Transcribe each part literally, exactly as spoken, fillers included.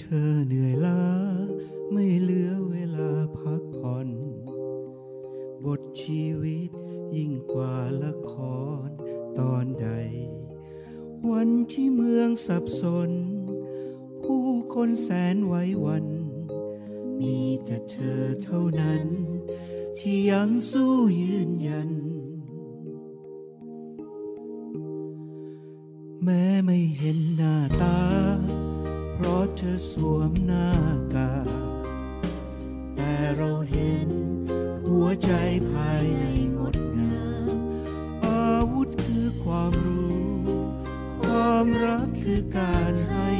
เธอเหนื่อยล้าไม่เหลือเวลาพักผ่อนบทชีวิตยิ่งกว่าละครตอนใดวันที่เมืองสับสนผู้คนแสนไว้วันมีแต่เธอเท่านั้นที่ยังสู้ยืนยันแม้ไม่เห็นหน้าตาเพราะเธอสวมหน้ากากแต่เราเห็นหัวใจภายในงดงามอาวุธคือความรู้ความรักคือการให้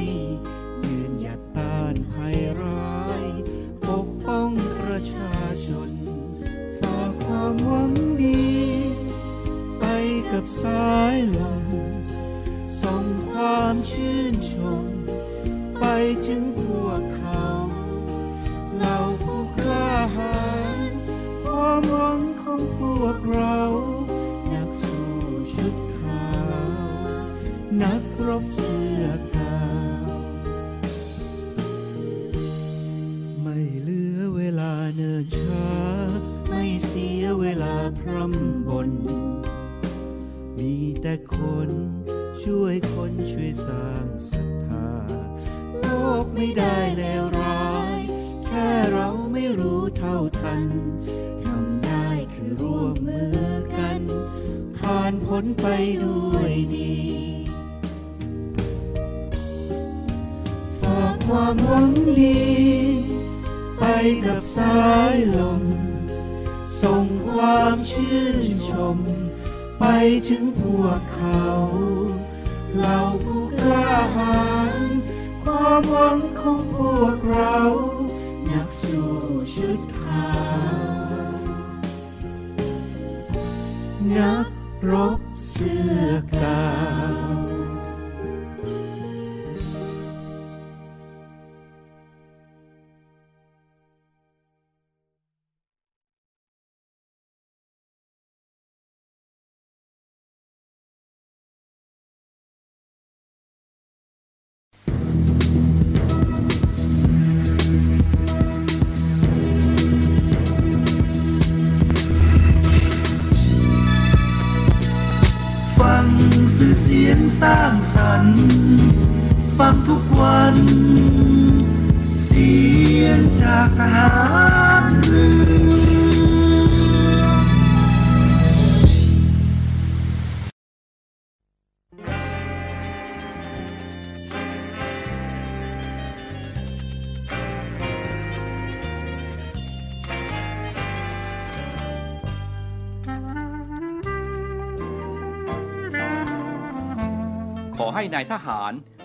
ยืนหยัดต้านภัยร้ายปกป้องประชาชนฝากความหวังดีไปกับสายลมส่งความชื่นชมไปถึงพวกเขาเหล่าผู้กล้าหาญความหวังของพวกเรานักสู้ชุดขาวนักรบเสื้อขาวไม่เหลือเวลาเนิ่นช้าไม่เสียเวลาพร่ำบ่นมีแต่คนช่วยคนช่วยสร้างศรัทธาโลกไม่ได้เลวร้ายแค่เราไม่รู้เท่าทันทำได้คือร่วมมือกันผ่านพ้นไปด้วยดีฝากความหวังดีไปกับสายลมส่งความชื่นชมไปถึงพวกเขาเหล่าผู้กล้าหาญความหวังของพวกเรานักสู้ชุดขาวนักรบเสื้อกาวสร้างสรรค์ฟังทุกวันเสียงจากทหารเรือขอให้นายทหาร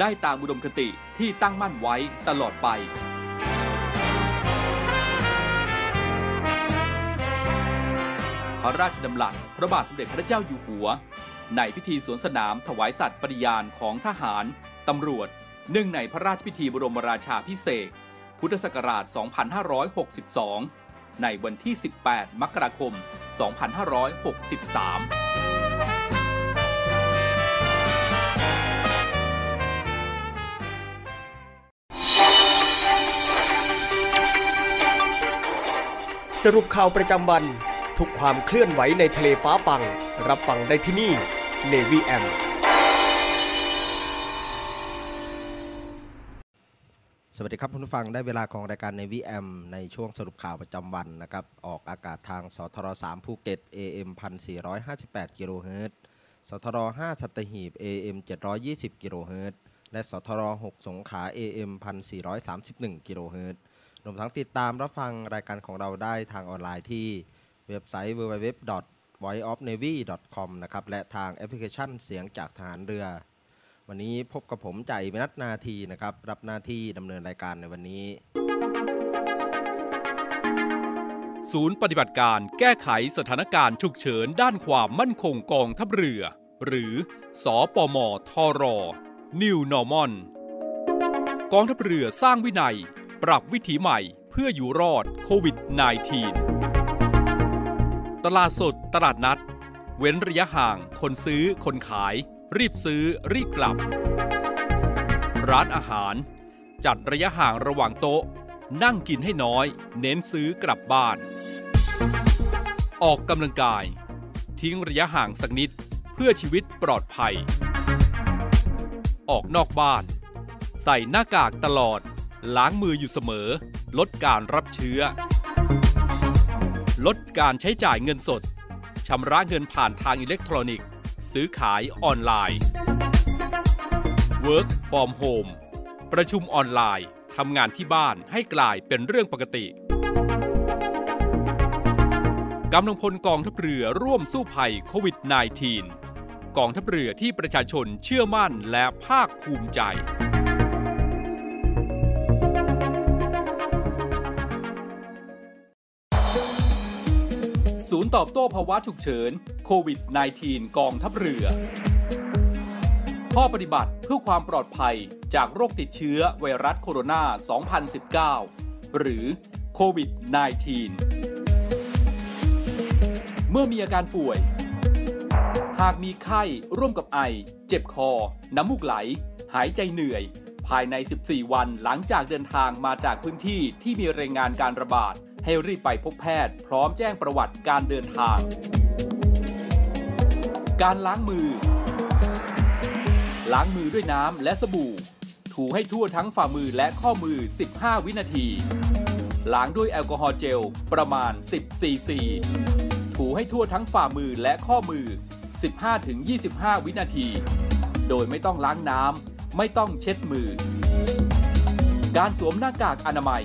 ได้ตามอุดมคติที่ตั้งมั่นไว้ตลอดไปพระราชดำรัสพระบาทสมเด็จพระเจ้าอยู่หัวในพิธีสวนสนามถวายสัตย์ปฏิญาณของทหารตำรวจเนื่องในพระราชพิธีบรมราชาภิเษกพุทธศักราชสองพันห้าร้อยหกสิบสองในวันที่สิบแปดมกราคมสองพันห้าร้อยหกสิบสามสรุปข่าวประจำวันทุกความเคลื่อนไหวในทะเลฟ้าฟังรับฟังได้ที่นี่ Navy เอ เอ็ม สวัสดีครับคุณผู้ฟังได้เวลาของรายการ Navy เอ เอ็ม ในช่วงสรุปข่าวประจำวันนะครับออกอากาศทางสทรสามภูเก็ต เอ เอ็ม หนึ่งพันสี่ร้อยห้าสิบแปด กิโลเฮิรตซ์สทรห้าสัตหีบ เอ เอ็ม เจ็ดร้อยยี่สิบ กิโลเฮิรตซ์และสทรหกสงขลา เอ เอ็ม หนึ่งพันสี่ร้อยสามสิบเอ็ด กิโลเฮิรตซ์รวมทั้งติดตามรับฟังรายการของเราได้ทางออนไลน์ที่เว็บไซต์ ดับเบิลยู ดับเบิลยู ดับเบิลยู ดอท voiceofnavy ดอท คอม นะครับและทางแอปพลิเคชันเสียงจากทหารเรือ วันนี้พบกับผมใจวินัทนาทีนะครับรับหน้าที่ดำเนินรายการในวันนี้ศูนย์ปฏิบัติการแก้ไขสถานการณ์ฉุกเฉินด้านความมั่นคงกองทัพเรือหรือสปมทร New Normal กองทัพเรือสร้างวินัยปรับวิถีใหม่เพื่ออยู่รอดโควิด สิบเก้า ตลาดสดตลาดนัดเว้นระยะห่างคนซื้อคนขายรีบซื้อรีบกลับร้านอาหารจัดระยะห่างระหว่างโต๊ะนั่งกินให้น้อยเน้นซื้อกลับบ้านออกกำลังกายทิ้งระยะห่างสักนิดเพื่อชีวิตปลอดภัยออกนอกบ้านใส่หน้ากากตลอดล้างมืออยู่เสมอลดการรับเชื้อลดการใช้จ่ายเงินสดชำระเงินผ่านทางอิเล็กทรอนิกส์ซื้อขายออนไลน์ Work from home ประชุมออนไลน์ทำงานที่บ้านให้กลายเป็นเรื่องปกติกำลังพลกองทัพเรือร่วมสู้ภัยโควิด สิบเก้า กองทัพเรือที่ประชาชนเชื่อมั่นและภาคภูมิใจศูนย์ตอบโต้ภาวะฉุกเฉินโควิด สิบเก้า กองทัพเรือข้อปฏิบัติเพื่อความปลอดภัยจากโรคติดเชื้อไวรัสโคโรนาสองพันสิบเก้า หรือโควิด สิบเก้า เมื่อมีอาการป่วยหากมีไข้ร่วมกับไอเจ็บคอน้ำมูกไหลหายใจเหนื่อยภายในสิบสี่วันหลังจากเดินทางมาจากพื้นที่ที่มีรายงานการระบาดให้รีบไปพบแพทย์พร้อมแจ้งประวัติการเดินทางการล้างมือล้างมือด้วยน้ำและสบู่ถูให้ทั่วทั้งฝ่ามือและข้อมือสิบห้าวินาทีล้างด้วยแอลกอฮอล์เจลประมาณสิบซีซีถูให้ทั่วทั้งฝ่ามือและข้อมือ สิบห้าถึงยี่สิบห้า วินาทีโดยไม่ต้องล้างน้ำไม่ต้องเช็ดมือการสวมหน้ากากอนามัย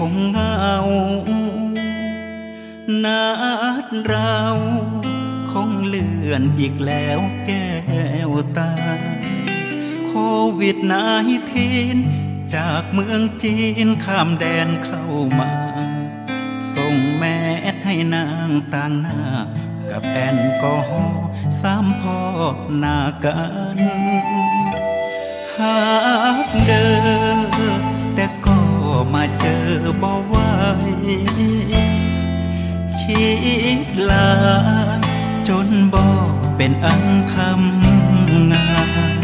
คงเงานัดเราคงเลื่อนอีกแล้วแก้วตาโควิดสิบเก้า จากเมืองจีนข้ามแดนเข้ามาส่งแมสให้นางต่างหน้ากับแอลกอฮอล์สามพอกหน้ากันหากเดินแต่ก็มาเจอบ่ไหวคิดลาจนบ่เป็นอันทำงาน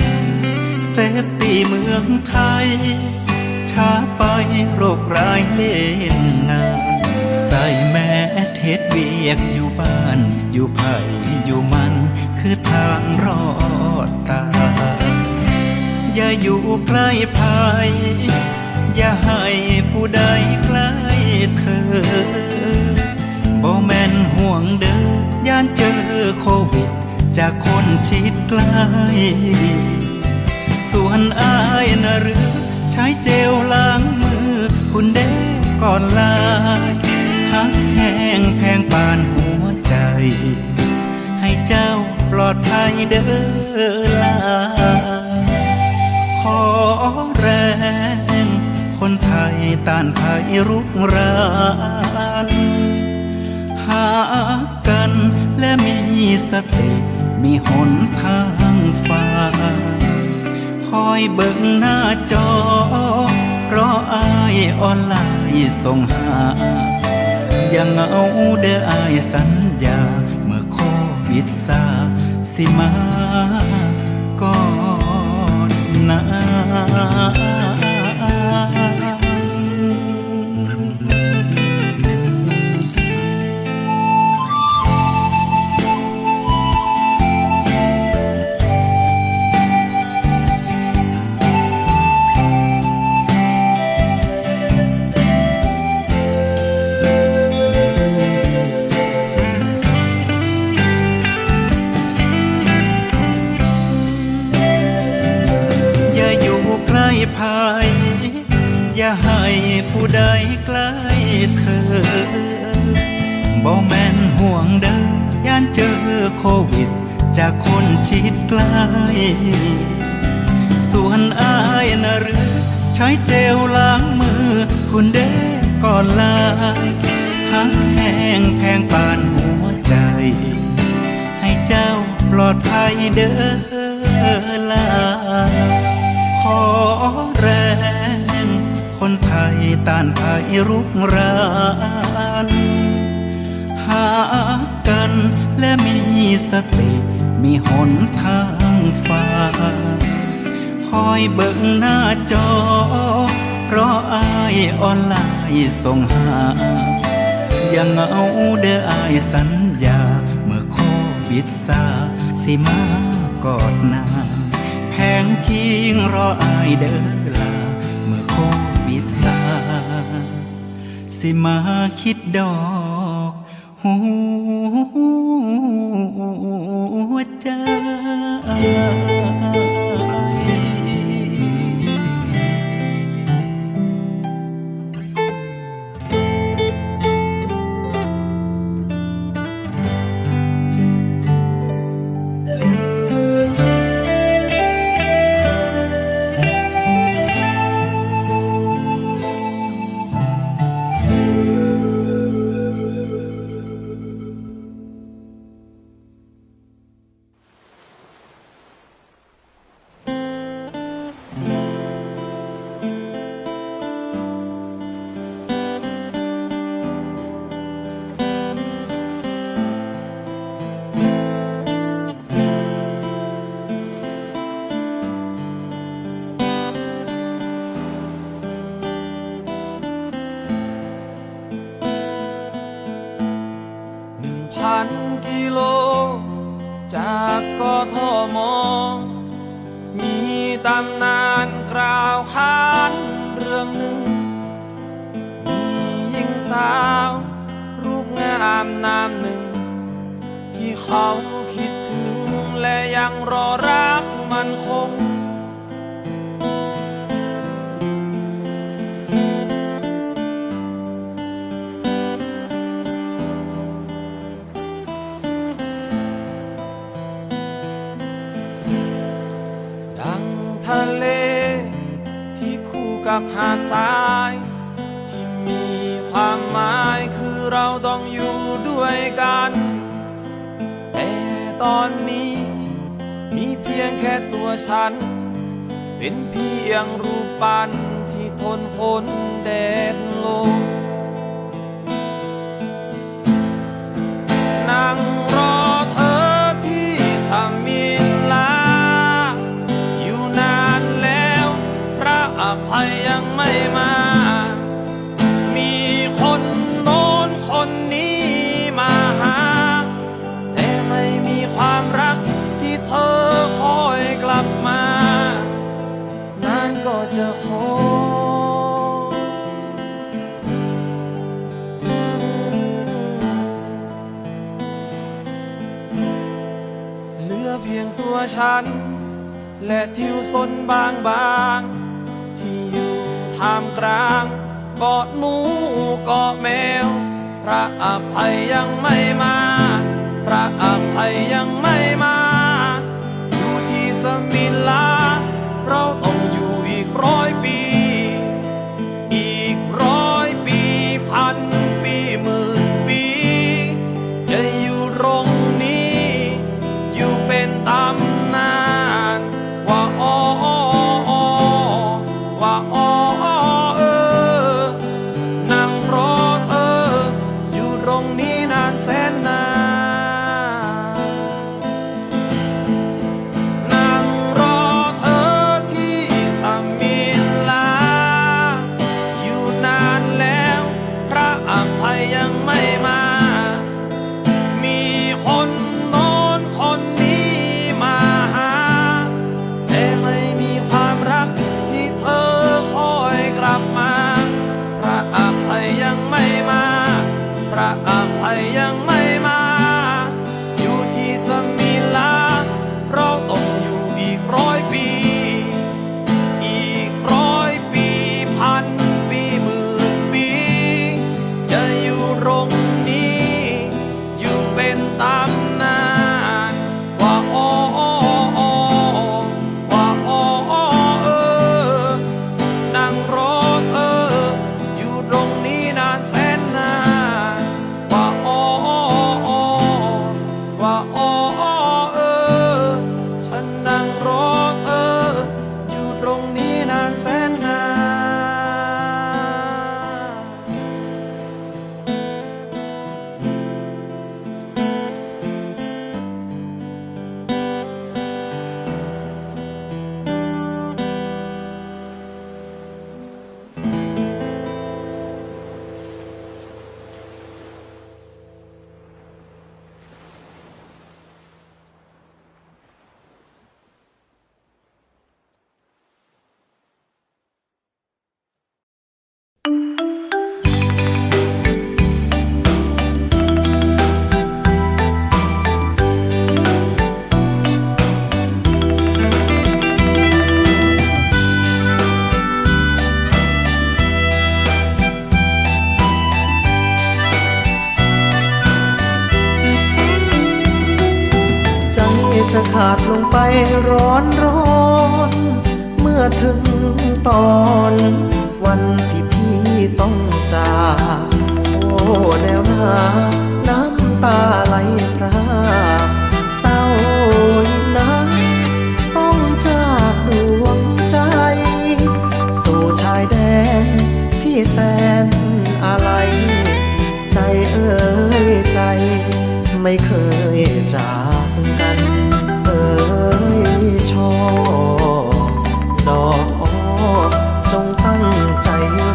เซฟตี้เมืองไทยช้าไปโรคร้ายเล่นงานใส่แมสเฮ็ดเวียกอยู่บ้านอยู่ไผอยู่มันคือทางรอดตายอย่าอยู่ใกล้ไผอย่าให้ผู้ใดใกล้เธอบ่แม่นห่วงเด้อย่านเจอโควิดจากคนชิดใกล้ส่วนอ้ายนะหรือใช้เจลล้างมือคุณเด้ก่อนลาหักแห้งแพงปานหัวใจให้เจ้าปลอดภัยเด้อลาขอแรงคนไทยต้านภัยรุกรานหากันและมีสติมีหนทางฝ่าคอยเบิ่งหน้าจอเพราะอายออนไลน์ส่งหาอย่าเหงาเด้ออายสัญญาเมื่อโควิดซาสิมาก่อนนะอย่าให้ผู้ใดใกล้เธอบ่แม่นห่วงเด้อย่านเจอโควิดจากคนชิดใกล้ส่วนอ้ายนะหรือใช้เจลล้างมือคุณเด้ก่อนลาหักแห้งแพงปานหัวใจให้เจ้าปลอดภัยเด้อลาขอแรงคนไทยต้านภัยรุกรานหากันและมีสติมีหนทางฝ่าคอยเบิ่งหน้าจอเพราะอายออนไลน์ส่งหาอย่าเหงาเด้ออายสัญญาเมื่อโควิดซาสิมากอดหน้าแพงคิงรออายเด้อลาเมื่อโควิดซาส สิมาคิดดอกหัวใจและทิวสนบางบางที่อยู่ท่ามกลางเกาะหนูเกาะแมวพระอภัยยังไม่มาพระอภัยยังไม่มาอยู่ที่สมิลาเราต้องอยู่อีกร้อยปีอีกร้อยปีพันปีหมื่นปีจะอยู่ตรงนี้อยู่เป็นตำ ขาดลงไปร้อนร้อนเมื่อถึงตอนวันที่พี่ต้องจากโอ้แล้วนะน้ำตาไหลพรากเศร้ายิ่งนักต้องจากดวงใจสู่ชายแดนที่แสนอะไรใจเอ่ยใจไม่เคยจากกันเอ่ยช่อดอกอ้อจงตั้งใจ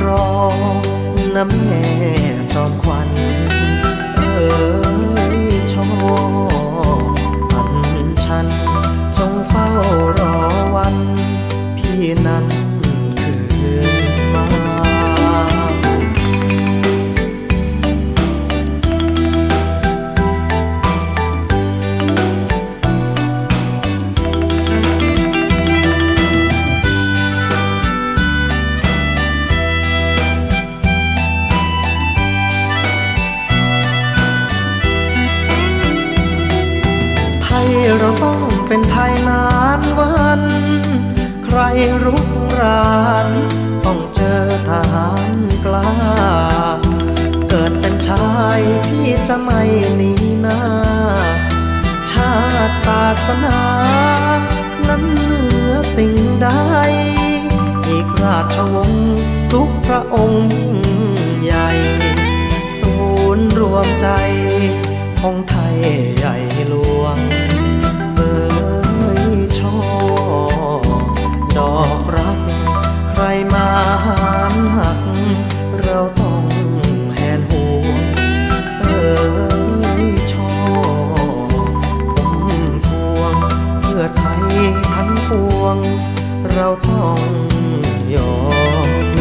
รอนะแม่จอมขวัญเอ่ยช่อพันฉันจงเฝ้ารอวันพี่นั้นเราต้องเป็นไทยนานวันใครรุกรานต้องเจอทหารกล้าเกิดเป็นชายพี่จะไม่หนีหน้าชาติศาสนานั้นเหนือสิ่งใดอีกราชวงศ์ทุกพระองค์ยิ่งใหญ่ศูนย์รวมใจของไทยใหญ่หลวงเอ่ยช่อดอกรักใครมาหักเราต้องแหนห่วงเอ่ยช่อผมพวงเพื่อไทยทั้งปวงเราต้องยอมท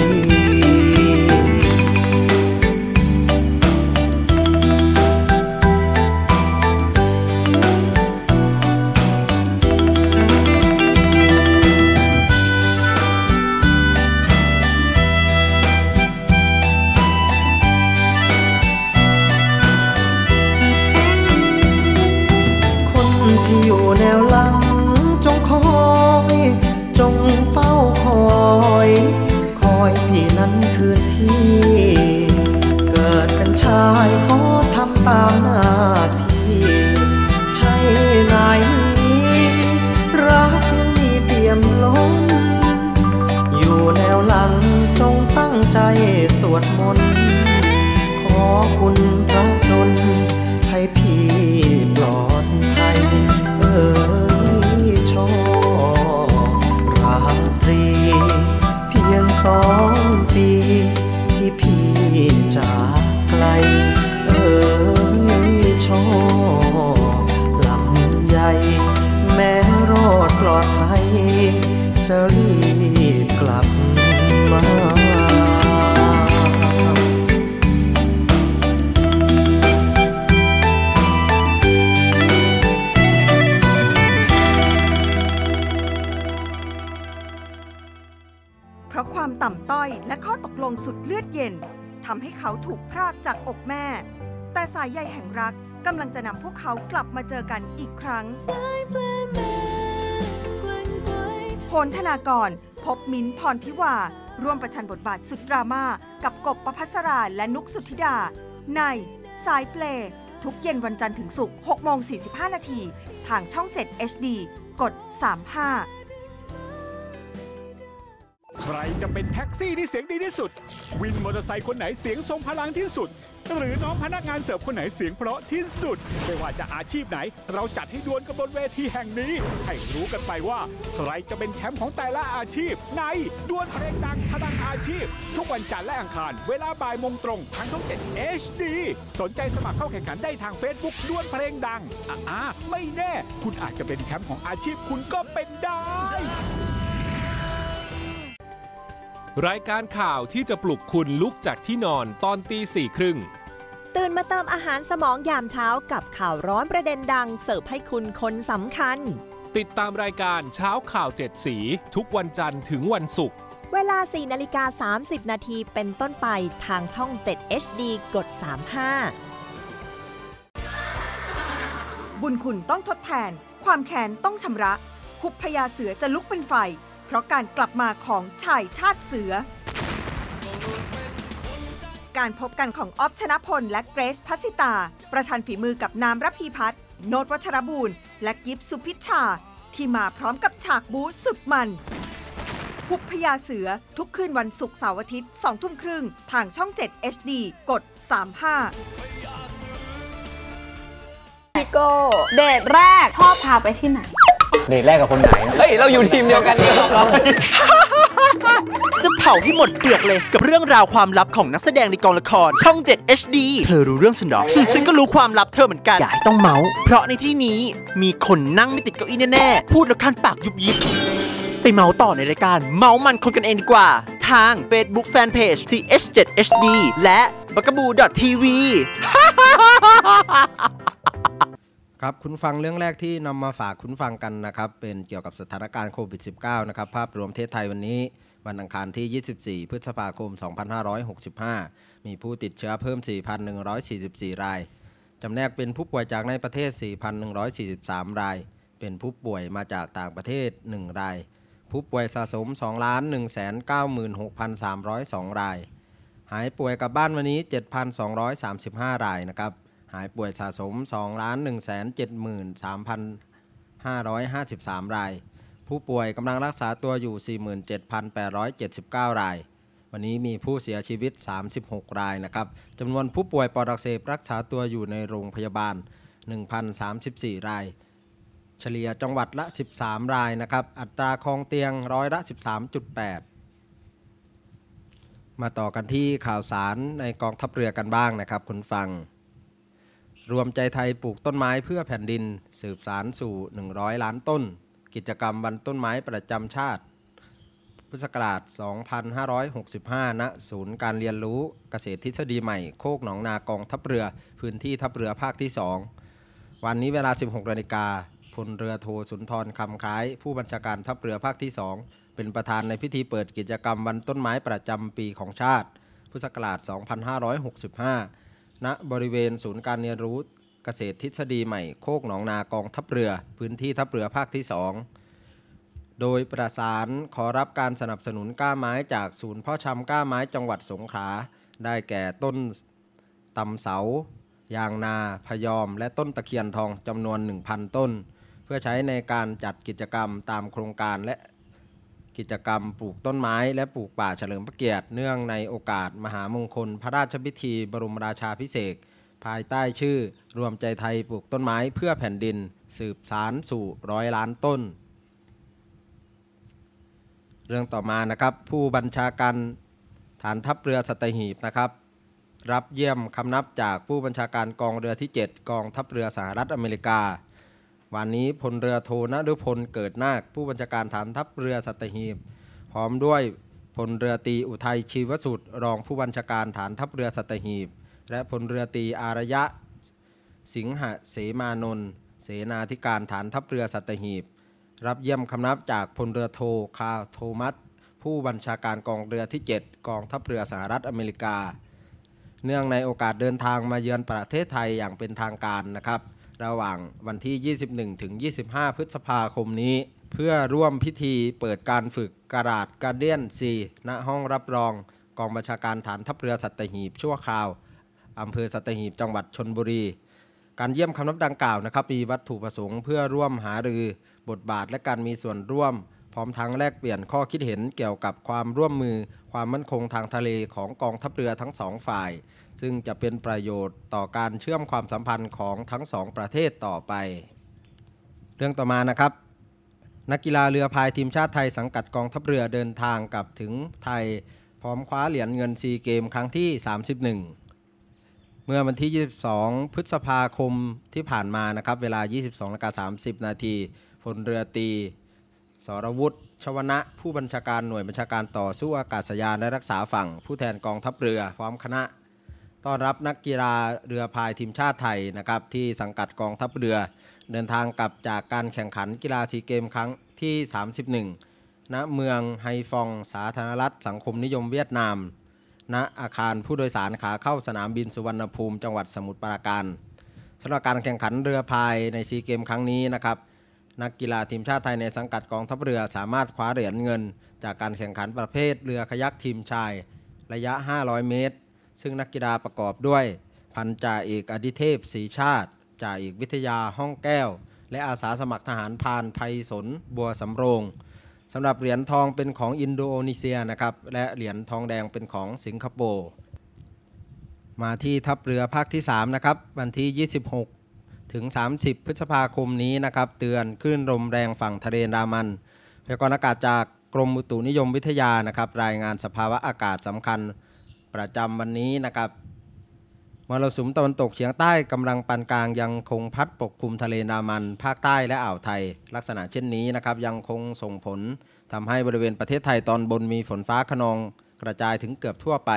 ี่อยู่แนวหลังจงคอยจงเฝ้าคอยคอยพี่นั้นคือที่เกิดเป็นชายขอทำตามหน้าที่ใช่นายนี้รักยังมีเปี่ยมล้นอยู่แนวหลังจงตั้งใจสวดมนต์ขอคุณพระดลให้พี่ปลอดภัยเอ่ยช่อราตรีเพียงสองปีที่พี่จากไกลเอ่ยช่อลำใยแม้รอดปลอดภัยจะรีบกลับมาต่ำต้อยและข้อตกลงสุดเลือดเย็นทำให้เขาถูกพรากจากอกแม่แต่สายใยแห่งรักกำลังจะนำพวกเขากลับมาเจอกันอีกครั้งโพลธนากรพบมิ้นท์พรทิวาร่วมประชันบทบาทสุดดราม่ากับกบประภัสราและนุกสุทธิดาในสายเพลย์ทุกเย็นวันจันทร์ถึงศุกร์ หกโมงสี่สิบห้า นาทีทางช่องเจ็ด เอช ดี กด สามสิบห้าใครจะเป็นแท็กซี่ที่เสียงดีที่สุดวินมอเตอร์ไซค์คนไหนเสียงทรงพลังที่สุดหรือน้องพนักงานเสิร์ฟคนไหนเสียงเพราะที่สุดไม่ว่าจะอาชีพไหนเราจัดให้ดวลกันบนเวทีแห่งนี้ให้รู้กันไปว่าใครจะเป็นแชมป์ของแต่ละอาชีพในดวลเพลงดังพลังอาชีพทุกวันจันทร์และอังคารเวลาบ่ายโมงตรงทางช่อง เจ็ด เอช ดี สนใจสมัครเข้าแข่งขันได้ทาง Facebook ดวลเพลงดังอ่าไม่แน่คุณอาจจะเป็นแชมป์ของอาชีพคุณก็เป็นได้รายการข่าวที่จะปลุกคุณลุกจากที่นอนตอนตีสี่ครึ่งตื่นมาเติมอาหารสมองยามเช้ากับข่าวร้อนประเด็นดังเสิร์ฟให้คุณคนสำคัญติดตามรายการเช้าข่าวเจ็ดสีทุกวันจันทร์ถึงวันศุกร์เวลา สี่นาฬิกาสามสิบ นาทีเป็นต้นไปทางช่อง เจ็ด เอช ดี กด สามสิบห้าบุญคุณต้องทดแทน ความแค้นต้องชำระหุบพญาเสือจะลุกเป็นไฟเพราะการกลับมาของชายชาติเสือการพบกันของอ๊อฟชนะพลและเกรซ ภัสสิตาประชันฝีมือกับน้ำระพีพัฒน์โนตวัชรบูรณ์และกิฟสุพิชชาที่มาพร้อมกับฉากบู๊สุดมันหุบพญาเสือทุกคืนวันศุกร์เสาร์อาทิตย์สองทุ่มครึ่งทางช่องเจ็ด เอช ดี กดสามสิบห้าพี่โก้เดทแรกชอบพาไปที่ไหนเดทแรกกับคนไหนเฮ้ยเราอยู่ทีมเดียวกันเนี่ยจะเผาให้หมดเปลือกเลยกับเรื่องราวความลับของนักแสดงในกองละครช่องเจ็ด เอช ดี เธอรู้เรื่องฉันหรอ ฉันก็รู้ความลับเธอเหมือนกันอย่าให้ต้องเมาเพราะในที่นี้มีคนนั่งไม่ติดเก้าอี้แน่ๆพูดแล้วคันปากยุบยิบไปเมาต่อในรายการเมามันคนกันเองดีกว่าทาง Facebook Fanpage ที เอช เจ็ด เอช ดี และบักกะบู ดอท ที วี ครับคุณฟังเรื่องแรกที่นำมาฝากคุณฟังกันนะครับเป็นเกี่ยวกับสถานการณ์โควิด สิบเก้า นะครับภาพรวมประเทศไทยวันนี้วันอังคารที่ ยี่สิบสี่ พฤษภาคม สองพันห้าร้อยหกสิบห้า มีผู้ติดเชื้อเพิ่ม สี่พันหนึ่งร้อยสี่สิบสี่ รายจำแนกเป็นผู้ป่วยจากในประเทศ สี่พันหนึ่งร้อยสี่สิบสาม รายเป็นผู้ป่วยมาจากต่างประเทศ หนึ่ง รายผู้ป่วยสะสม สองล้านหนึ่งแสนเก้าหมื่นหกพันสามร้อยสอง รายหายป่วยกลับบ้านวันนี้ เจ็ดพันสองร้อยสามสิบห้า รายนะครับหายป่วยสะสม สองล้านหนึ่งแสนเจ็ดหมื่นสามพันห้าร้อยห้าสิบสาม รายผู้ป่วยกำลังรักษาตัวอยู่ สี่หมื่นเจ็ดพันแปดร้อยเจ็ดสิบเก้า รายวันนี้มีผู้เสียชีวิตสามสิบหกรายนะครับจำนวนผู้ป่วยปอดอักเสบรักษาตัวอยู่ในโรงพยาบาล หนึ่งพันสามสิบสี่ รายเฉลี่ยจังหวัดละสิบสามรายนะครับอัตราครองเตียงร้อยละ สิบสามจุดแปด มาต่อกันที่ข่าวสารในกองทัพเรือกันบ้างนะครับคุณฟังรวมใจไทยปลูกต้นไม้เพื่อแผ่นดินสืบสารสู่ หนึ่งร้อย ล้านต้นกิจกรรมวันต้นไม้ประจำชาติพุทธศักราช สองพันห้าร้อยหกสิบห้า ณ ศูนย์การเรียนรู้เกษตรทฤษฎีใหม่โคกหนองนากองทัพเรือพื้นที่ทัพเรือภาคที่สองวันนี้เวลา สิบหก นาฬิกาพลเรือโทสุนทรคำคล้ายผู้บัญชาการทัพเรือภาคที่สองเป็นประธานในพิธีเปิดกิจกรรมวันต้นไม้ประจำปีของชาติพุทธศักราช สองพันห้าร้อยหกสิบห้า ณ บริเวณศูนย์การเรียนรู้เกษตรทฤษฎีใหม่โคกหนองนากองทัพเรือพื้นที่ทัพเรือภาคที่สองโดยประสานขอรับการสนับสนุนกล้าไม้จากศูนย์เพาะชำกล้าไม้จังหวัดสงขลาได้แก่ต้นตำเสายางนาพยอมและต้นตะเคียนทองจำนวน หนึ่งพัน ต้นเพื่อใช้ในการจัดกิจกรรมตามโครงการและกิจกรรมปลูกต้นไม้และปลูกป่าเฉลิมพระเกียรติเนื่องในโอกาสมหามงคลพระราชพิธีบรมราชาภิเษกภายใต้ชื่อรวมใจไทยปลูกต้นไม้เพื่อแผ่นดินสืบสานสู่ร้อยล้านต้นเรื่องต่อมานะครับผู้บัญชาการฐานทัพเรือสัตหีบนะครับรับเยี่ยมคำนับจากผู้บัญชาการกองเรือที่เจ็ดกองทัพเรือสหรัฐอเมริกาวันนี้พลเรือโทณฤพลเกิดนาคผู้บัญชาการฐานทัพเรือสัตหีบพร้อมด้วยพลเรือตรีอุทัยชีวสุดรองผู้บัญชาการฐานทัพเรือสัตหีบและพลเรือตรีอารยะสิงหเสมานนท์เสนาธิการฐานทัพเรือสัตหีบรับเยี่ยมคำนับจากพลเรือโทคาโทมัสผู้บัญชาการกองเรือที่เจ็ดกองทัพเรือสหรัฐอเมริกาเนื่องในโอกาสเดินทางมาเยือนประเทศไทยอย่างเป็นทางการนะครับระหว่างวันที่ ยี่สิบเอ็ดถึงยี่สิบห้า พฤษภาคมนี้เพื่อร่วมพิธีเปิดการฝึกกระดาษการเดียนซีณห้องรับรองกองบัญชาการฐานทัพเรือสัตหีบชั่วคราวอำเภอสัตหีบจังหวัดชลบุรีการเยี่ยมคำนับดังกล่าวนะครับมีวัตถุประสงค์เพื่อร่วมหารือบทบาทและการมีส่วนร่วมพร้อมทั้งแลกเปลี่ยนข้อคิดเห็นเกี่ยวกับความร่วมมือความมั่นคงทางทะเลของกองทัพเรือทั้งสองฝ่ายซึ่งจะเป็นประโยชน์ต่อการเชื่อมความสัมพันธ์ของทั้งสองประเทศต่อไปเรื่องต่อมานะครับนักกีฬาเรือพายทีมชาติไทยสังกัดกองทัพเรือเดินทางกลับถึงไทยพร้อมคว้าเหรียญเงินซีเกมครั้งที่สามสิบเอ็ดเมื่อวันที่ ยี่สิบสอง พฤษภาคมที่ผ่านมานะครับเวลา ยี่สิบสองนาฬิกาสามสิบ นาทีพลเรือตรีสรวุฒิชวนะผู้บัญชาการหน่วยบัญชาการต่อสู้อากาศยานและรักษาฝั่งผู้แทนกองทัพเรือพร้อมคณะต้อนรับนักกีฬาเรือพายทีมชาติไทยนะครับที่สังกัดกองทัพเรือเดินทางกลับจากการแข่งขันกีฬาซีเกมครั้งที่สามสิบเอ็ดณเมืองไฮฟองสาธารณรัฐสังคมนิยมเวียดนามณอาคารผู้โดยสารขาเข้าสนามบินสุวรรณภูมิจังหวัดสมุทรปราการสำหรับการแข่งขันเรือพายในซีเกมครั้งนี้นะครับ นักกีฬาทีมชาติไทยในสังกัดกองทัพเรือสามารถคว้าเหรียญเงินจากการแข่งขันประเภทเรือคายักทีมชายระยะห้าร้อยเมตรซึ่งนักกีฬาประกอบด้วยพันจ่าเอกอดิเทพศรีชาติจ่าเอกวิทยาห้องแก้วและอาสาสมัครทหารพานไพศลบัวสำโรงสำหรับเหรียญทองเป็นของอินโดนีเซียนะครับและเหรียญทองแดงเป็นของสิงคโปร์มาที่ทัพเรือภาคที่สามนะครับวันที่ยี่สิบหกถึงสามสิบพฤษภาคมนี้นะครับเตือนคลื่นลมแรงฝั่งทะเลอันดามันพยากรณ์อากาศจากกรมอุตุนิยมวิทยานะครับรายงานสภาวะอากาศสำคัญประจำวันนี้นะครับมรสุมตะวันตกเฉียงใต้กำลังปานกลางยังคงพัดปกคลุมทะเลอันดามันภาคใต้และอ่าวไทยลักษณะเช่นนี้นะครับยังคงส่งผลทำให้บริเวณประเทศไทยตอนบนมีฝนฟ้าคะนองกระจายถึงเกือบทั่วไป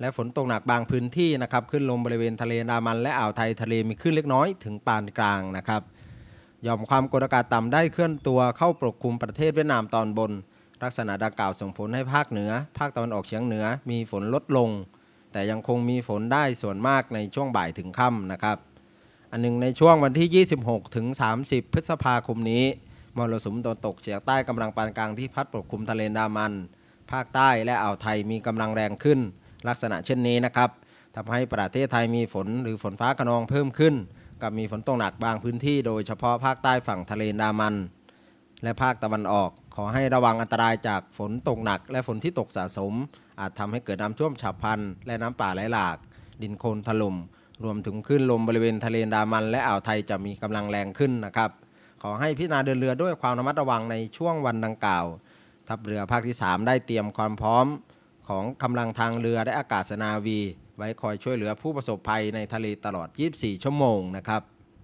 และฝนตกหนักบางพื้นที่นะครับขึ้นลมบริเวณทะเลอันดามันและอ่าวไทยทะเลมีคลื่นเล็กน้อยถึงปานกลางนะครับหย่อมความกดอากาศต่ำได้เคลื่อนตัวเข้าปกคลุมประเทศเวียดนามตอนบนลักษณะดังกล่าวส่งผลให้ภาคเหนือภาคตะวันออกเฉียงเหนือมีฝนลดลงแต่ยังคงมีฝนได้ส่วนมากในช่วงบ่ายถึงค่ำนะครับอันหนึ่งในช่วงวันที่ยี่สิบหกถึงสามสิบพฤษภาคมนี้มรสุมตะวันตกเฉียงใต้กำลังปานกลางที่พัดปกคลุมทะเลอันดามันภาคใต้และอ่าวไทยมีกำลังแรงขึ้นลักษณะเช่นนี้นะครับทำให้ประเทศไทยมีฝนหรือฝนฟ้าคะนองเพิ่มขึ้นกับมีฝนตกหนักบางพื้นที่โดยเฉพาะภาคใต้ฝั่งทะเลอันดามันและภาคตะวันออกขอให้ระวังอันตรายจากฝนตกหนักและฝนที่ตกสะสมอาจทำให้เกิดน้ำท่วมฉับพลันและน้ำป่าไหลหลากดินโคลนถล่มรวมถึงคลื่นลมบริเวณทะเลอันดามันและอ่าวไทยจะมีกำลังแรงขึ้นนะครับขอให้พิจารณาเดินเรือด้วยความระมัดระวังในช่วงวันดังกล่าวทัพเรือภาคที่สามได้เตรียมความพร้อมของกำลังทางเรือและอากาศนาวีไว้คอยช่วยเหลือผู้ประสบภัยในทะเลตลอดยี่สิบสี่ชั่วโมงนะครับ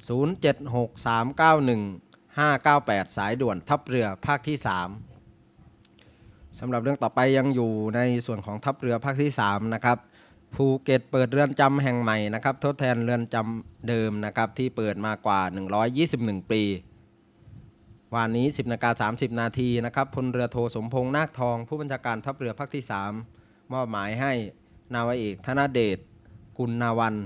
ศูนย์ เจ็ด หก สาม เก้า หนึ่ง ห้า เก้า แปดสายด่วนทัพเรือภาคที่สามสำหรับเรื่องต่อไปยังอยู่ในส่วนของทัพเรือภาคที่สามนะครับภูเก็ตเปิดเรือนจำแห่งใหม่นะครับทดแทนเรือนจำเดิมนะครับที่เปิดมากว่าหนึ่งร้อยยี่สิบเอ็ดปีวันนี้ สิบนาฬิกาสามสิบนาที นาทีนะครับพลเรือโทสมพงษ์นาคทองผู้บัญชาการทัพเรือภาคที่สามมอบหมายให้นาวาเอกธนเดชกุลนาวัน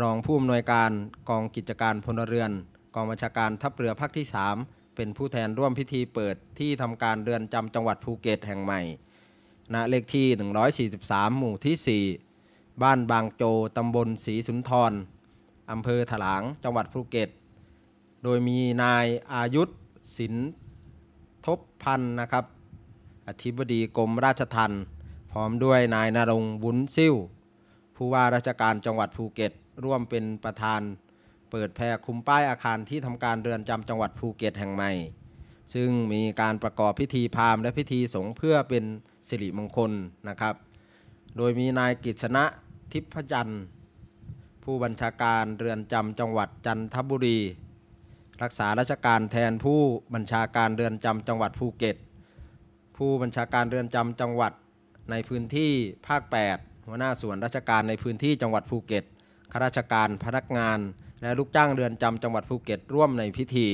รองผู้อำนวยการกองกิจการพลเรือนกองบัญชาการทัพเรือภาคที่สามเป็นผู้แทนร่วมพิธีเปิดที่ทำการเรือนจำจังหวัดภูเก็ตแห่งใหม่ณเลขที่หนึ่งร้อยสี่สิบสามหมู่ที่สี่บ้านบางโจตำบลศรีสุนทรอำเภอถลางจังหวัดภูเก็ตโดยมีนายอายุธสินทบพันธ์นะครับอธิบดีกรมราชทัณฑ์พร้อมด้วยนายณรงค์บุญซิ่วผู้ว่าราชการจังหวัดภูเก็ตร่วมเป็นประธานเปิดแพรคุมป้ายอาคารที่ทำการเรือนจำจังหวัดภูเก็ตแห่งใหม่ซึ่งมีการประกอบพิธีพราหมณ์และพิธีสงฆ์เพื่อเป็นสิริมงคลนะครับโดยมีนายกฤษณะทิพจันทร์ผู้บัญชาการเรือนจำจังหวัดจันทบุรีรักษาราชการแทนผู้บัญชาการเรือนจำจังหวัดภูเก็ตผู้บัญชาการเรือนจำจังหวัดในพื้นที่ภาคแปดหัวหน้าส่วนราชการในพื้นที่จังหวัดภูเก็ตข้าราชการพนักงานและลูกจ้างเรือนจำจังหวัดภูเก็ตร่วมในพิธี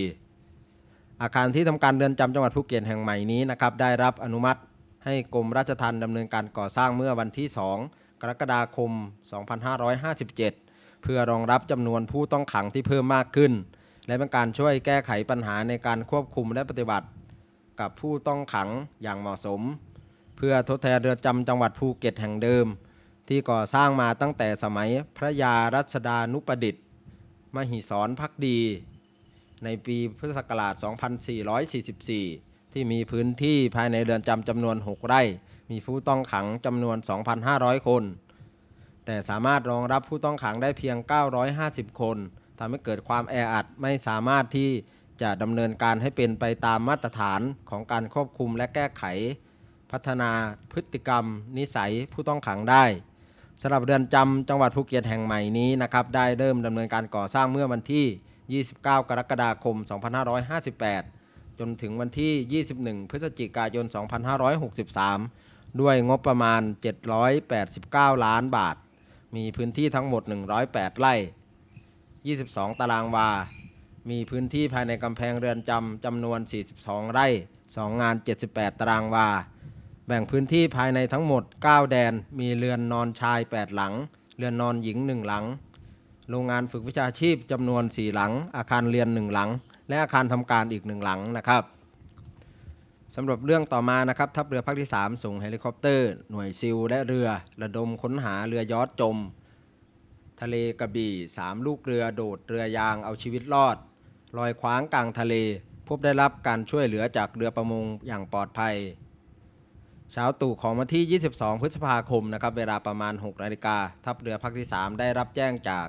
อาคารที่ทำการเรือนจำจังหวัดภูเก็ตแห่งใหม่นี้นะครับได้รับอนุมัติให้กรมราชทัณฑ์ดำเนินการก่อสร้างเมื่อวันที่สองกรกฎาคมสองพันห้าร้อยห้าสิบเจ็ดเพื่อรองรับจำนวนผู้ต้องขังที่เพิ่มมากขึ้นและเป็นการช่วยแก้ไขปัญหาในการควบคุมและปฏิบัติกับผู้ต้องขังอย่างเหมาะสมเพื่อทดแทนเรือนจำจังหวัดภูเก็ตแห่งเดิมที่ก่อสร้างมาตั้งแต่สมัยพระยารัชดานุประดิษฐ์มหิศรภักดีในปีพุทธศักราชสองพันสี่ร้อยสี่สิบสี่ที่มีพื้นที่ภายในเรือนจำจำนวนหกไร่มีผู้ต้องขังจำนวน สองพันห้าร้อย คนแต่สามารถรองรับผู้ต้องขังได้เพียงเก้าร้อยห้าสิบคนทำให้เกิดความแออัดไม่สามารถที่จะดำเนินการให้เป็นไปตามมาตรฐานของการควบคุมและแก้ไขพัฒนาพฤติกรรมนิสัยผู้ต้องขังได้สำหรับเรือนจำจังหวัดภูเก็ตแห่งใหม่นี้นะครับได้เริ่มดำเนินการก่อสร้างเมื่อวันที่ยี่สิบเก้ากรกฎาคมสองพันห้าร้อยห้าสิบแปดจนถึงวันที่ยี่สิบเอ็ดพฤศจิกายนสองพันห้าร้อยหกสิบสามด้วยงบประมาณเจ็ดร้อยแปดสิบเก้าล้านบาทมีพื้นที่ทั้งหมดหนึ่งร้อยแปดไร่ยี่สิบสองตารางวามีพื้นที่ภายในกำแพงเรือนจำจำนวนสี่สิบสองไร่สองงานเจ็ดสิบแปดตารางวาแบ่งพื้นที่ภายในทั้งหมดเก้าแดนมีเรือนนอนชายแปดหลังเรือนนอนหญิงหนึ่งหลังโรงงานฝึกวิชาชีพจำนวนสี่หลังอาคารเรียนหนึ่งหลัง และอาคารทำการอีกหนึ่งหลังนะครับสำหรับเรื่องต่อมานะครับทัพเรือภาคที่สามส่งเฮลิคอปเตอร์หน่วยซิลและเรือระดมค้นหาเรือยอชต์จมทะเลกระบี่สามลูกเรือโดดเรือยางเอาชีวิตรอดลอยคว้างกลางทะเลพบได้รับการช่วยเหลือจากเรือประมงอย่างปลอดภัยเช้าตรู่ของวันที่ยี่สิบสองพฤษภาคมนะครับเวลาประมาณหกนาฬิกาทัพเรือภาคที่สามได้รับแจ้งจาก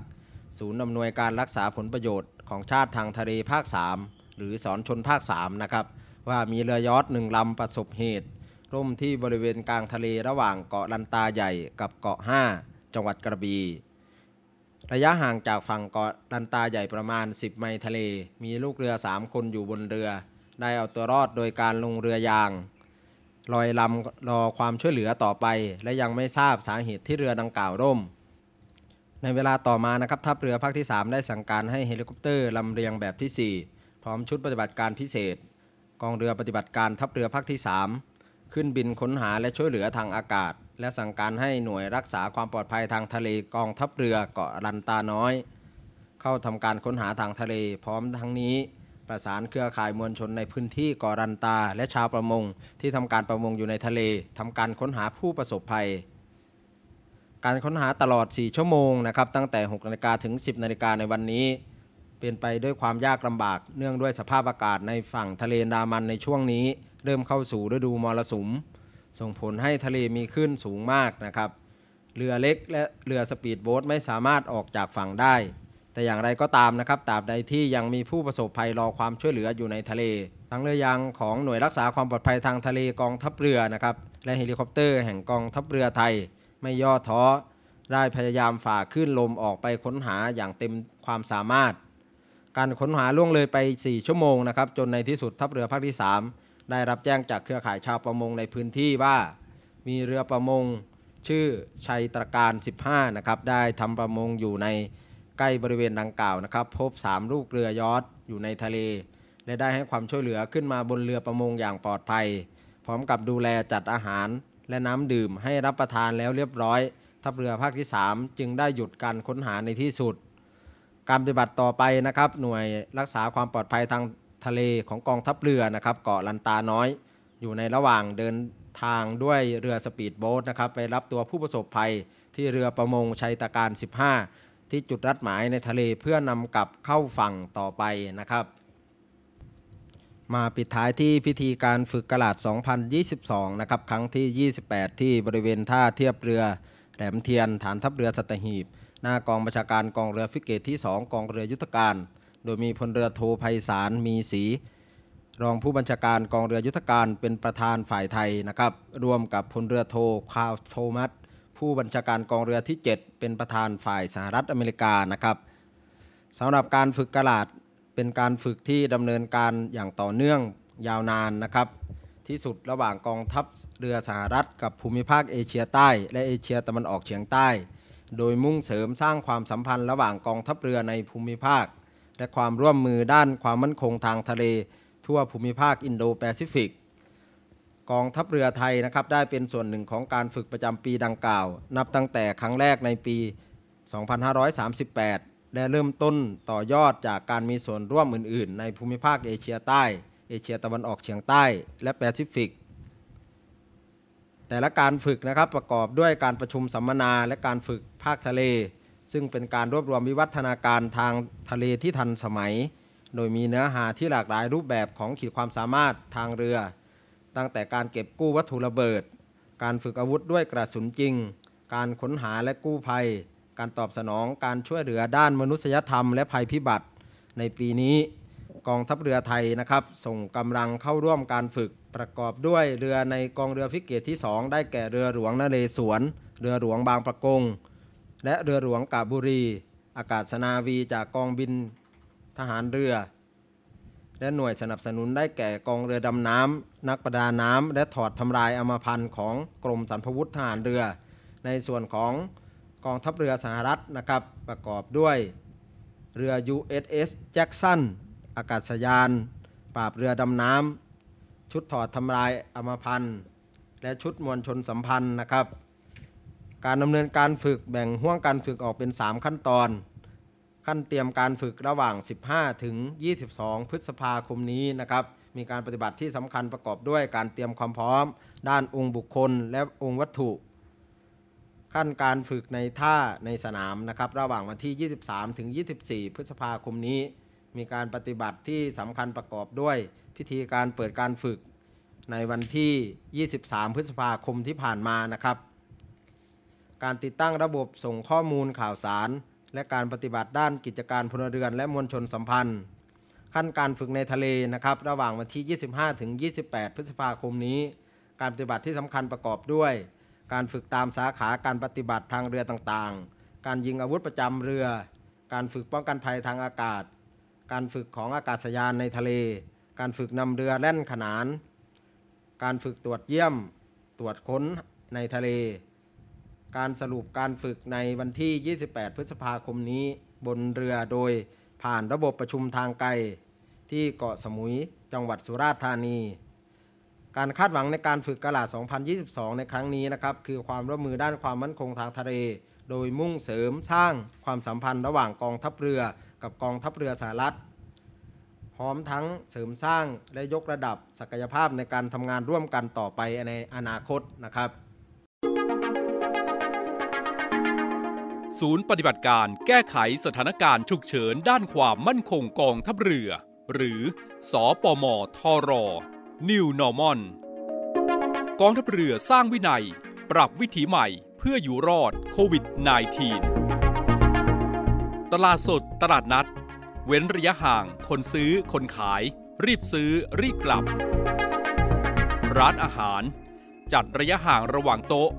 ศูนย์อำนวยการรักษาผลประโยชน์ของชาติทางทะเลภาคสามหรือสอนชนภาคสามนะครับว่ามีเรือยอชต์หนึ่งลำประสบเหตุร่มที่บริเวณกลางทะเลระหว่างเกาะลันตาใหญ่กับเกาะห้าจังหวัดกระบี่ระยะห่างจากฝั่งเกาะลันตาใหญ่ประมาณสิบไมล์ทะเลมีลูกเรือสามคนอยู่บนเรือได้เอาตัวรอดโดยการลงเรือยางลอยลำรอความช่วยเหลือต่อไปและยังไม่ทราบสาเหตุที่เรือดังกล่าวร่มในเวลาต่อมานะครับทัพเรือภาคที่สามได้สั่งการให้เฮลิคอปเตอร์ลำเลียงแบบที่สี่พร้อมชุดปฏิบัติการพิเศษกองเรือปฏิบัติการทัพเรือภาคที่สามขึ้นบินค้นหาและช่วยเหลือทางอากาศและสั่งการให้หน่วยรักษาความปลอดภัยทางทะเลกองทัพเรือเกาะลันตาน้อยเข้าทำการค้นหาทางทะเลพร้อมทั้งนี้ประสานเครือข่ายมวลชนในพื้นที่เกาะลันตาและชาวประมงที่ทำการประมงอยู่ในทะเลทำการค้นหาผู้ประสบภัยการค้นหาตลอดสี่ชั่วโมงนะครับตั้งแต่หกนาฬิกาถึงสิบนาฬิกาในวันนี้เป็นไปด้วยความยากลำบากเนื่องด้วยสภาพอากาศในฝั่งทะเลอันดามันในช่วงนี้เริ่มเข้าสู่ฤดูมรสุมส่งผลให้ทะเลมีคลื่นสูงมากนะครับเรือเล็กและเรือสปีดโบ๊ทไม่สามารถออกจากฝั่งได้แต่อย่างไรก็ตามนะครับตราบใดที่ยังมีผู้ประสบภัยรอความช่วยเหลืออยู่ในทะเลทั้งเรือยางของหน่วยรักษาความปลอดภัยทางทะเลกองทัพเรือนะครับและเฮลิคอปเตอร์แห่งกองทัพเรือไทยไม่ย่อท้อได้พยายามฝ่าคลื่นลมออกไปค้นหาอย่างเต็มความสามารถการค้นหาล่วงเลยไปสี่ชั่วโมงนะครับจนในที่สุดทัพเรือภาคที่สามได้รับแจ้งจากเครือข่ายชาวประมงในพื้นที่ว่ามีเรือประมงชื่อชัยตระการสิบห้านะครับได้ทำประมงอยู่ในใกล้บริเวณดังกล่าวนะครับพบสามลูกเรือยอชต์อยู่ในทะเลและได้ให้ความช่วยเหลือขึ้นมาบนเรือประมงอย่างปลอดภัยพร้อมกับดูแลจัดอาหารและน้ำดื่มให้รับประทานแล้วเรียบร้อยทัพเรือภาคที่สามจึงได้หยุดการค้นหาในที่สุดการปฏิบัติต่อไปนะครับหน่วยรักษาความปลอดภัยทางทะเลของกองทัพเรือนะครับเกาะลันตาน้อยอยู่ในระหว่างเดินทางด้วยเรือสปีดโบ๊ทนะครับไปรับตัวผู้ประสบภัยที่เรือประมงชัยตะการสิบห้าที่จุดนัดหมายในทะเลเพื่อนำกลับเข้าฝั่งต่อไปนะครับมาปิดท้ายที่พิธีการฝึกกะหลาดสองพันยี่สิบสองนะครับครั้งที่ยี่สิบแปดที่บริเวณท่าเทียบเรือแหลมเทียนฐานทัพเรือสัตหีบหน้ากองบัญชาการกองเรือฟริเกตที่สองกองเรือยุทธการโดยมีพลเรือโทไพศาลมีศรีรองผู้บัญชาการกองเรือยุทธการเป็นประธานฝ่ายไทยนะครับร่วมกับพลเรือโทคาร์ลโทมัสผู้บัญชาการกองเรือที่เจ็ดเป็นประธานฝ่ายสหรัฐอเมริกานะครับสำหรับการฝึกกะหลาดเป็นการฝึกที่ดำเนินการอย่างต่อเนื่องยาวนานนะครับที่สุดระหว่างกองทัพเรือสหรัฐกับภูมิภาคเอเชียใต้และเอเชียตะวันออกเฉียงใต้โดยมุ่งเสริมสร้างความสัมพันธ์ระหว่างกองทัพเรือในภูมิภาคและความร่วมมือด้านความมั่นคงทางทะเลทั่วภูมิภาคอินโดแปซิฟิกกองทัพเรือไทยนะครับได้เป็นส่วนหนึ่งของการฝึกประจำปีดังกล่าวนับตั้งแต่ครั้งแรกในปีสองพันห้าร้อยสามสิบแปดและเริ่มต้นต่อยอดจากการมีส่วนร่วมอื่นๆในภูมิภาคเอเชียใต้เอเชียตะวันออกเฉียงใต้และแปซิฟิกแต่ละการฝึกนะครับประกอบด้วยการประชุมสัมมนาและการฝึกภาคทะเลซึ่งเป็นการรวบรวมวิวัฒนาการทางทะเลที่ทันสมัยโดยมีเนื้อหาที่หลากหลายรูปแบบของขีดความสามารถทางเรือตั้งแต่การเก็บกู้วัตถุระเบิดการฝึกอาวุธด้วยกระสุนจริงการค้นหาและกู้ภัยการตอบสนองการช่วยเหลือด้านมนุษยธรรมและภัยพิบัติในปีนี้กองทัพเรือไทยนะครับส่งกำลังเข้าร่วมการฝึกประกอบด้วยเรือในกองเรือฟริเกตที่สองได้แก่เรือหลวงนเรศวรเรือหลวงบางปะกงและเรือหลวงกาบุรีอากาศนาวีจากกองบินทหารเรือและหน่วยสนับสนุนได้แก่กองเรือดำน้ำนักประดาน้ำและถอดทำลายอมาพันธ์ของกรมสรรพวุฒิทหารเรือในส่วนของกองทัพเรือสหรัฐนะครับประกอบด้วยเรือ ยู เอส เอส Jacksonอากาศยานปราบเรือดำน้ำชุดถอดทำลายอมาพันธ์และชุดมวลชนสัมพันธ์นะครับการดำเนินการฝึกแบ่งห่วงการฝึกออกเป็นสามขั้นตอน ขั้นเตรียมการฝึกระหว่างสิบห้าถึงยี่สิบสองพฤษภาคมนี้นะครับมีการปฏิบัติที่สำคัญประกอบด้วยการเตรียมความพร้อมด้านองค์บุคคลและองค์วัตถุขั้นการฝึกในท่าในสนามนะครับระหว่างวันที่ยี่สิบสามถึงยี่สิบสี่พฤษภาคมนี้มีการปฏิบัติที่สำคัญประกอบด้วยพิธีการเปิดการฝึกในวันที่ยี่สิบสามพฤษภาคมที่ผ่านมานะครับการติดตั้งระบบส่งข้อมูลข่าวสารและการปฏิบัติด้านกิจการพลเรือนและมวลชนสัมพันธ์ขั้นการฝึกในทะเลนะครับระหว่างวันที่ยี่สิบห้าถึงยี่สิบแปดพฤษภาคมนี้การปฏิบัติที่สำคัญประกอบด้วยการฝึกตามสาขาการปฏิบัติทางเรือต่างๆการยิงอาวุธประจำเรือการฝึกป้องกันภัยทางอากาศการฝึกของอากาศยานในทะเลการฝึกนำเรือแล่นขนานการฝึกตรวจเยี่ยมตรวจค้นในทะเลการสรุปการฝึกในวันที่ยี่สิบแปดพฤษภาคมนี้บนเรือโดยผ่านระบบประชุมทางไกลที่เกาะสมุยจังหวัดสุราษฎร์ธานีการคาดหวังในการฝึกกะหลาสองพันยี่สิบสองในครั้งนี้นะครับคือความร่วมมือด้านความมั่นคงทางทะเลโดยมุ่งเสริมสร้างความสัมพันธ์ระหว่างกองทัพเรือกับกองทัพเรือสหรัฐพร้อมทั้งเสริมสร้างและยกระดับศักยภาพในการทำงานร่วมกันต่อไปในอนาคตนะครับศูนย์ปฏิบัติการแก้ไขสถานการณ์ฉุกเฉินด้านความมั่นคงกองทัพเรือหรือสปมทร New Normal กองทัพเรือสร้างวินัยปรับวิถีใหม่เพื่ออยู่รอดโควิด สิบเก้า ตลาดสดตลาดนัดเว้นระยะห่างคนซื้อคนขายรีบซื้อรีบกลับร้านอาหารจัดระยะห่างระหว่างโต๊ะ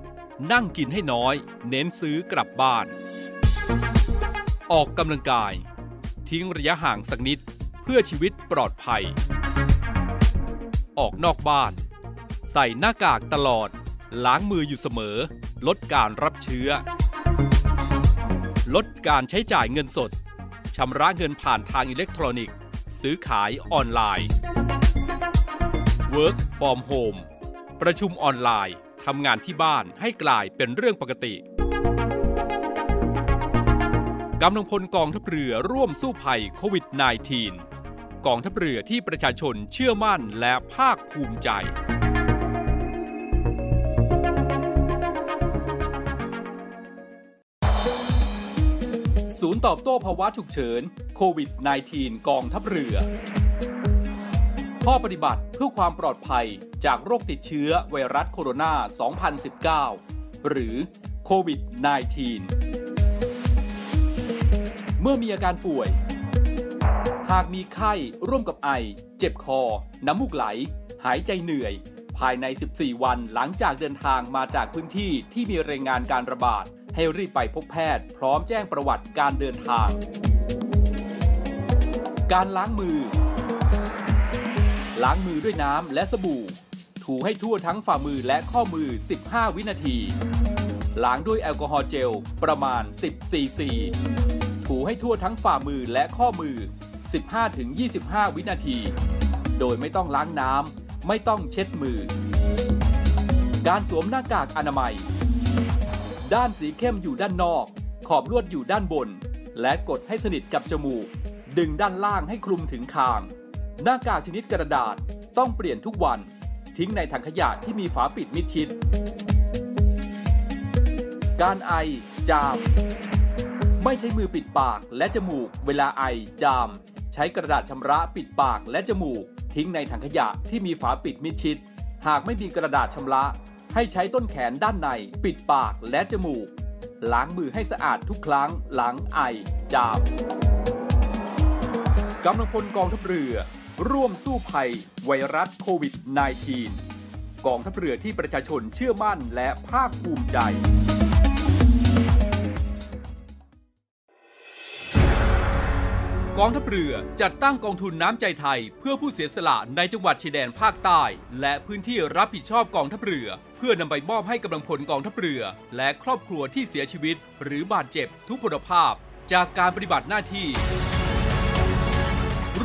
นั่งกินให้น้อยเน้นซื้อกลับบ้านออกกำลังกายทิ้งระยะห่างสักนิดเพื่อชีวิตปลอดภัยออกนอกบ้านใส่หน้ากากตลอดล้างมืออยู่เสมอลดการรับเชื้อลดการใช้จ่ายเงินสดชำระเงินผ่านทางอิเล็กทรอนิกส์ซื้อขายออนไลน์ Work from home ประชุมออนไลน์ทำงานที่บ้านให้กลายเป็นเรื่องปกติกำลังพลกองทัพเรือร่วมสู้ภัยโควิด สิบเก้า กองทัพเรือที่ประชาชนเชื่อมั่นและภาคภูมิใจศูนย์ตอบโต้ภาวะฉุกเฉินโควิด สิบเก้า กองทัพเรือข้อปฏิบัติเพื่อความปลอดภัยจากโรคติดเชื้อไวรัสโคโรนา สองพันสิบเก้า หรือโควิด สิบเก้า เมื่อมีอาการป่วยหากมีไข้ร่วมกับไอเจ็บคอน้ำมูกไหลหายใจเหนื่อยภายในสิบสี่วันหลังจากเดินทางมาจากพื้นที่ที่มีรายงานการระบาดให้รีบไปพบแพทย์พร้อมแจ้งประวัติการเดินทางการล้างมือล้างมือด้วยน้ำและสบู่ถูให้ทั่วทั้งฝ่ามือและข้อมือสิบห้าวินาทีล้างด้วยแอลกอฮอล์เจลประมาณสิบซีซีถูให้ทั่วทั้งฝ่ามือและข้อมือ สิบห้าถึงยี่สิบห้าวินาทีโดยไม่ต้องล้างน้ำไม่ต้องเช็ดมือการสวมหน้ากากอนามัยด้านสีเข้มอยู่ด้านนอกขอบลวดอยู่ด้านบนและกดให้สนิทกับจมูกดึงด้านล่างให้คลุมถึงคางหน้ากากชนิดกระดาษต้องเปลี่ยนทุกวันทิ้งในถังขยะที่มีฝาปิดมิดชิดการไอจามไม่ใช้มือปิดปากและจมูกเวลาไอจามใช้กระดาษชำระปิดปากและจมูกทิ้งในถังขยะที่มีฝาปิดมิดชิดหากไม่มีกระดาษชำระให้ใช้ต้นแขนด้านในปิดปากและจมูกล้างมือให้สะอาดทุกครั้งหลังไอจามกำลังพลกองทัพเรือร่วมสู้ภัยไวรัสโควิด สิบเก้า กองทัพเรือที่ประชาชนเชื่อมั่นและภาคภูมิใจกองทัพเรือจัดตั้งกองทุนน้ำใจไทยเพื่อผู้เสียสละในจังหวัดชายแดนภาคใต้และพื้นที่รับผิดชอบกองทัพเรือเพื่อนำไปมอบให้กำลังพลกองทัพเรือและครอบครัวที่เสียชีวิตหรือบาดเจ็บทุพพลภาพจากการปฏิบัติหน้าที่ร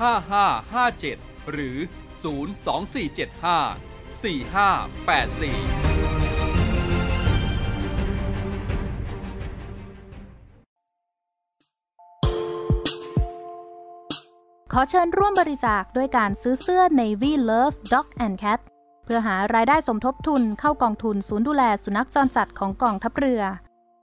ห้า ห้า ห้า เจ็ด หรือ ศูนย์ สอง สี่ เจ็ด ห้า สี่ ห้า แปด สี่ขอเชิญร่วมบริจาคด้วยการซื้อเสื้อ Navy Love Dog and Cat เพื่อหารายได้สมทบทุนเข้ากองทุนศูนย์ดูแลสุนัขจรจัดของกองทัพเรือ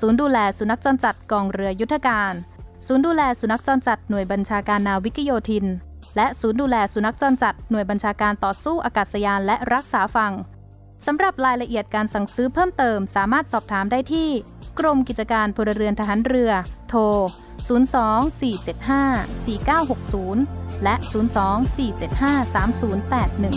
ศูนย์ดูแลสุนัขจรจัดกองเรือยุทธการศูนย์ดูแลสุนัขจรจัดหน่วยบัญชาการนาวิกโยธินและศูนย์ดูแลสุนัขจรจัดหน่วยบัญชาการต่อสู้อากาศยานและรักษาฝั่งสำหรับรายละเอียดการสั่งซื้อเพิ่มเติมสามารถสอบถามได้ที่กรมกิจการพลเรือนทหารเรือโทรศูนย์ สอง สี่ เจ็ด ห้า สี่ เก้า หก ศูนย์ และ ศูนย์ สอง สี่ เจ็ด ห้า สาม ศูนย์ แปด หนึ่ง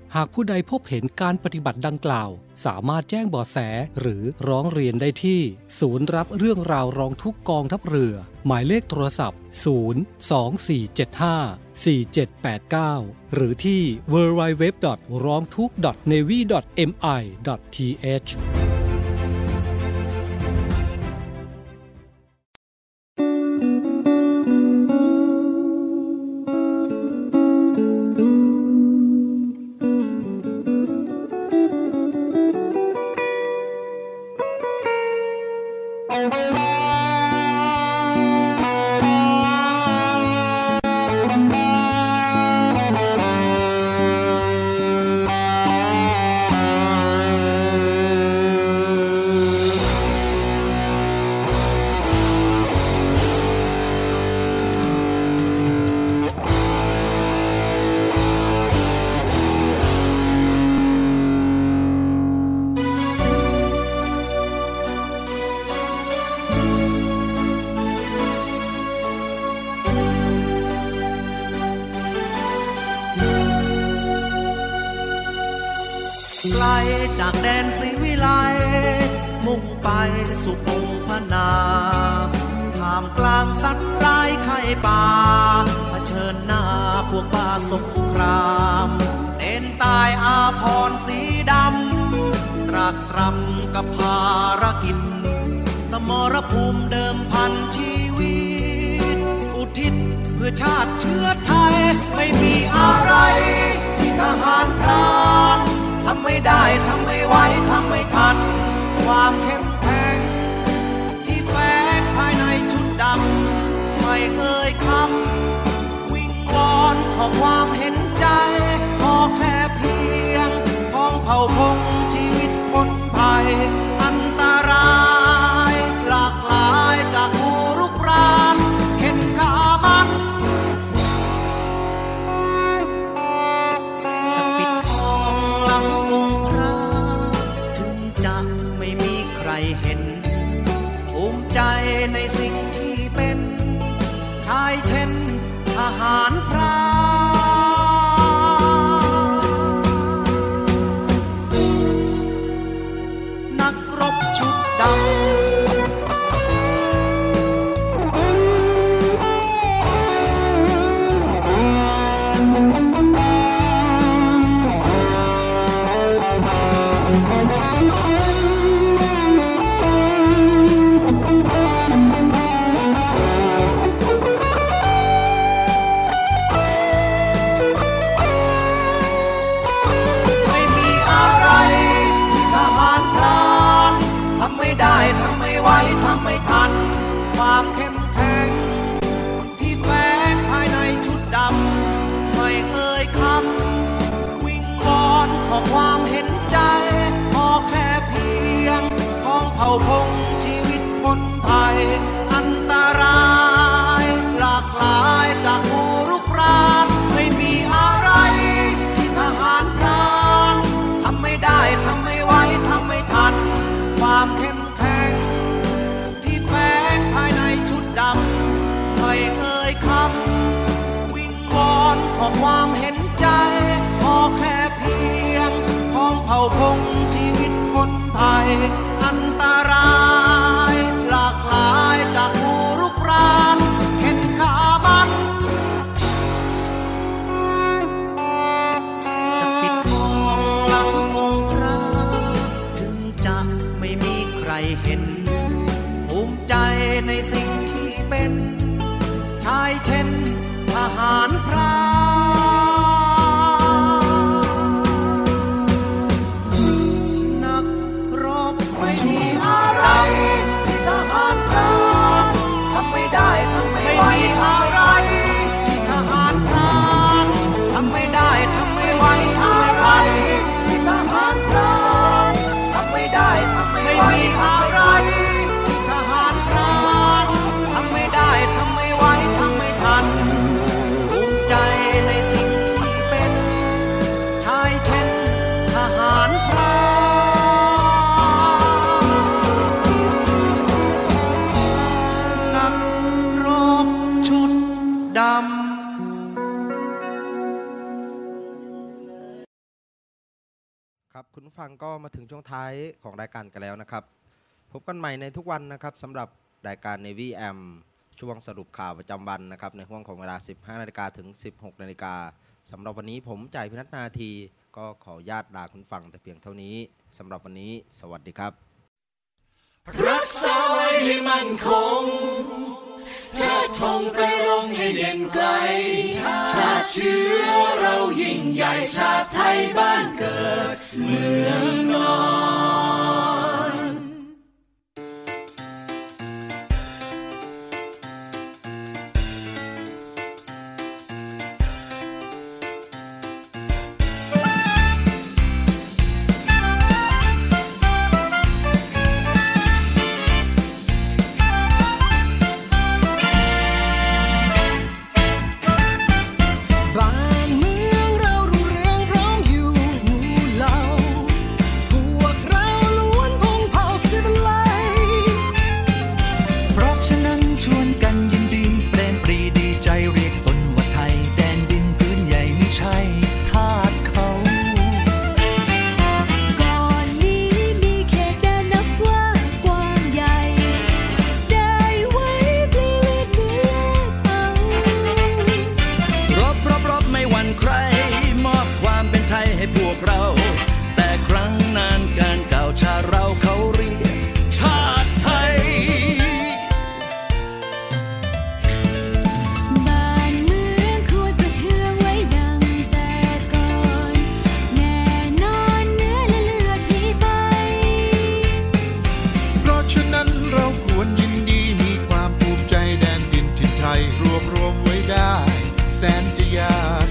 หากผู้ใดพบเห็นการปฏิบัติดังกล่าวสามารถแจ้งเบาะแสหรือร้องเรียนได้ที่ศูนย์รับเรื่องราวร้องทุกข์กองทัพเรือหมายเลขโทรศัพท์ศูนย์ สอง สี่ เจ็ด ห้า สี่ เจ็ด แปด เก้าหรือที่ ดับเบิลยู ดับเบิลยู ดับเบิลยู ดอท ร้องทุกข์ ดอท เนวี่ ดอท เอ็ม ไอ ดอท ที เอชจากแดนศรีวิไลมุ่งไปสู่พงพนาท่ามกลางสัตว์ร้ายไข่ป่าเผชิญหน้าพวกป่าสงครามเน้นตายอาภรณ์สีดำตรากตรำกับภารกิจสมรภูมิเดิมพันชีวิตอุทิศเพื่อชาติเชื้อไทยไม่มีอะไรที่ทหารพรานทำไม่ได้ทำไม่ไหวทำไม่ทันความเข้มแข็งที่แฝงภายในชุดดำไม่เอ่ยคำวิงวอนขอความเห็นใจขอแค่เพียงพ้องเผ่าพงชีวิตคนไทยอันตรายหลากหลายจากผู้รุกรานเข็นขามันใจในสิ่งที่เป็นชายเช่นทหารพรานนักรบชุดดำ ความเข้มแข็งที่แฝงภายในชุดดำไม่เอ่ยคำวิงวอนขอความเห็นใจขอแค่เพียงของเผ่าพงชีวิตพ้นภัยอันตรายหลากหลายจากผู้รุกรานไม่มีอะไรที่ทหารพรานทำไม่ได้ทำไม่ไหวทำไม่ทันความเข้มแข็งที่แฝงภายในชุดดำไม่เอ่ยคำวิงวอนขอความเห็นใจขอแค่เพียงของเผ่าพงชีวิตพ้นภัยอันตรายหลากหลายจากผู้รุกรานเข็นขามันจะปิดทองหลังองค์พระถึงจะไม่มีใครเห็นภูมิใจในสิ่งที่เป็นชายเช่นทหารพรานไม่มีอะไรที่ทหารพรานทำไม่ได้ทำไม่ไหวอะไรที่ทหารพรานทำไม่ได้ทำไม่ไหวอะไรที่ทหารพรานทำไม่ได้ทำไม่ไหวอะไรที่ทหารพรานทำไม่ได้ทำไม่ไหวทำไม่ทันภูมิใจในสิ่งที่เป็นชายเช่นทหารพรานดำครับคุณฟังก็มาถึงช่วงท้ายของรายการกันแล้วนะครับพบกันใหม่ในทุกวันนะครับสำหรับรายการ Navy Am ช่วงสรุปข่าวประจำวันนะครับในห่วงของเวลา สิบห้า นาฬิกาถึง สิบหก นาฬิกาสำหรับวันนี้ผมจ่ายพินัทนาทีก็ขออนุญาตลาคุณฟังแต่เพียงเท่านี้สำหรับวันนี้สวัสดีครับรักษาไว้ให้มั่นคงเธอทงไปรงให้เด่นไกลชาติเชื้อเรายิ่งใหญ่ชาติไทยบ้านเกิดเมืองนอนรวมรวมไว้ได้แสนจะยาก